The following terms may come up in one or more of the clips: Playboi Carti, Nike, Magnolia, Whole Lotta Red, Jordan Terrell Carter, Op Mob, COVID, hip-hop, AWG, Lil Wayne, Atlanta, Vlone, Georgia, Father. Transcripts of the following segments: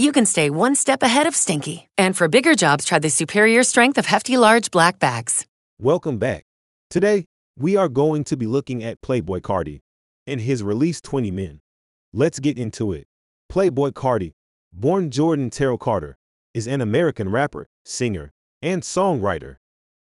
You can stay one step ahead of stinky. And for bigger jobs, try the superior strength of hefty large black bags. Welcome back. Today, we are going to be looking at Playboi Carti and his release 20 Men. Let's get into it. Playboi Carti, born Jordan Terrell Carter, is an American rapper, singer, and songwriter.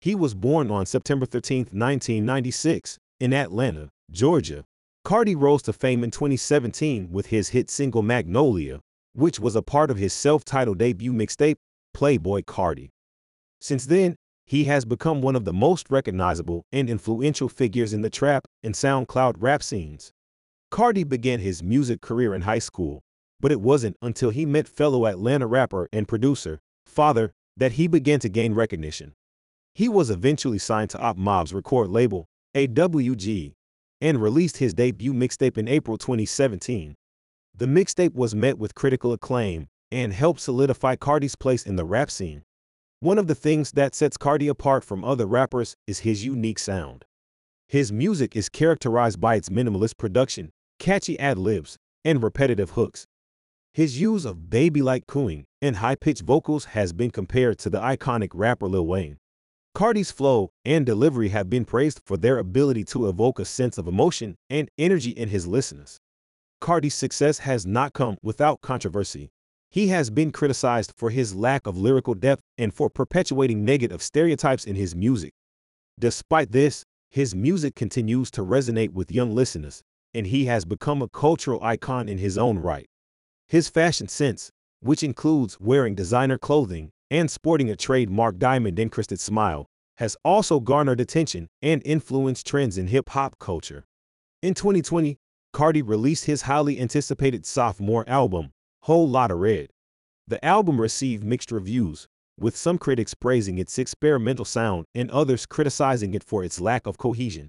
He was born on September 13, 1996, in Atlanta, Georgia. Carti rose to fame in 2017 with his hit single Magnolia, which was a part of his self-titled debut mixtape, Playboi Carti. Since then, he has become one of the most recognizable and influential figures in the trap and SoundCloud rap scenes. Carti began his music career in high school, but it wasn't until he met fellow Atlanta rapper and producer, Father, that he began to gain recognition. He was eventually signed to Op Mob's record label, AWG, and released his debut mixtape in April 2017. The mixtape was met with critical acclaim and helped solidify Carti's place in the rap scene. One of the things that sets Carti apart from other rappers is his unique sound. His music is characterized by its minimalist production, catchy ad-libs, and repetitive hooks. His use of baby-like cooing and high-pitched vocals has been compared to the iconic rapper Lil Wayne. Carti's flow and delivery have been praised for their ability to evoke a sense of emotion and energy in his listeners. Carti's success has not come without controversy. He has been criticized for his lack of lyrical depth and for perpetuating negative stereotypes in his music. Despite this, his music continues to resonate with young listeners, and he has become a cultural icon in his own right. His fashion sense, which includes wearing designer clothing and sporting a trademark diamond-encrusted smile, has also garnered attention and influenced trends in hip-hop culture. In 2020, Carti released his highly anticipated sophomore album, Whole Lotta Red. The album received mixed reviews, with some critics praising its experimental sound and others criticizing it for its lack of cohesion.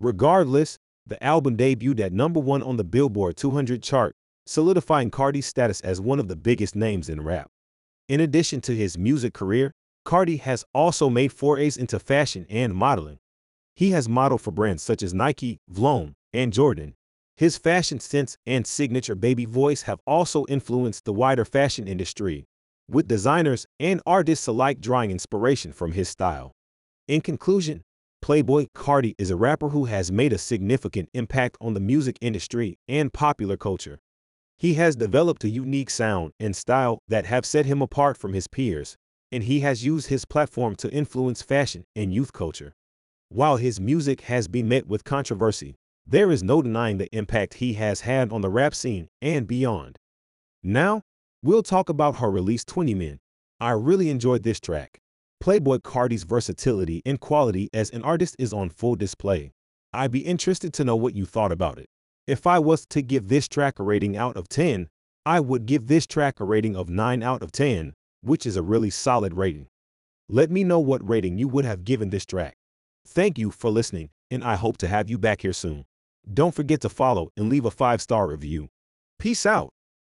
Regardless, the album debuted at #1 on the Billboard 200 chart, solidifying Carti's status as one of the biggest names in rap. In addition to his music career, Carti has also made forays into fashion and modeling. He has modeled for brands such as Nike, Vlone, and Jordan. His fashion sense and signature baby voice have also influenced the wider fashion industry, with designers and artists alike drawing inspiration from his style. In conclusion, Playboi Carti is a rapper who has made a significant impact on the music industry and popular culture. He has developed a unique sound and style that have set him apart from his peers, and he has used his platform to influence fashion and youth culture. While his music has been met with controversy, there is no denying the impact he has had on the rap scene and beyond. Now, we'll talk about her release 20 Men. I really enjoyed this track. Playboi Carti's versatility and quality as an artist is on full display. I'd be interested to know what you thought about it. If I was to give this track a rating out of 10, I would give this track a rating of 9 out of 10, which is a really solid rating. Let me know what rating you would have given this track. Thank you for listening, and I hope to have you back here soon. Don't forget to follow and leave a 5-star review. Peace out.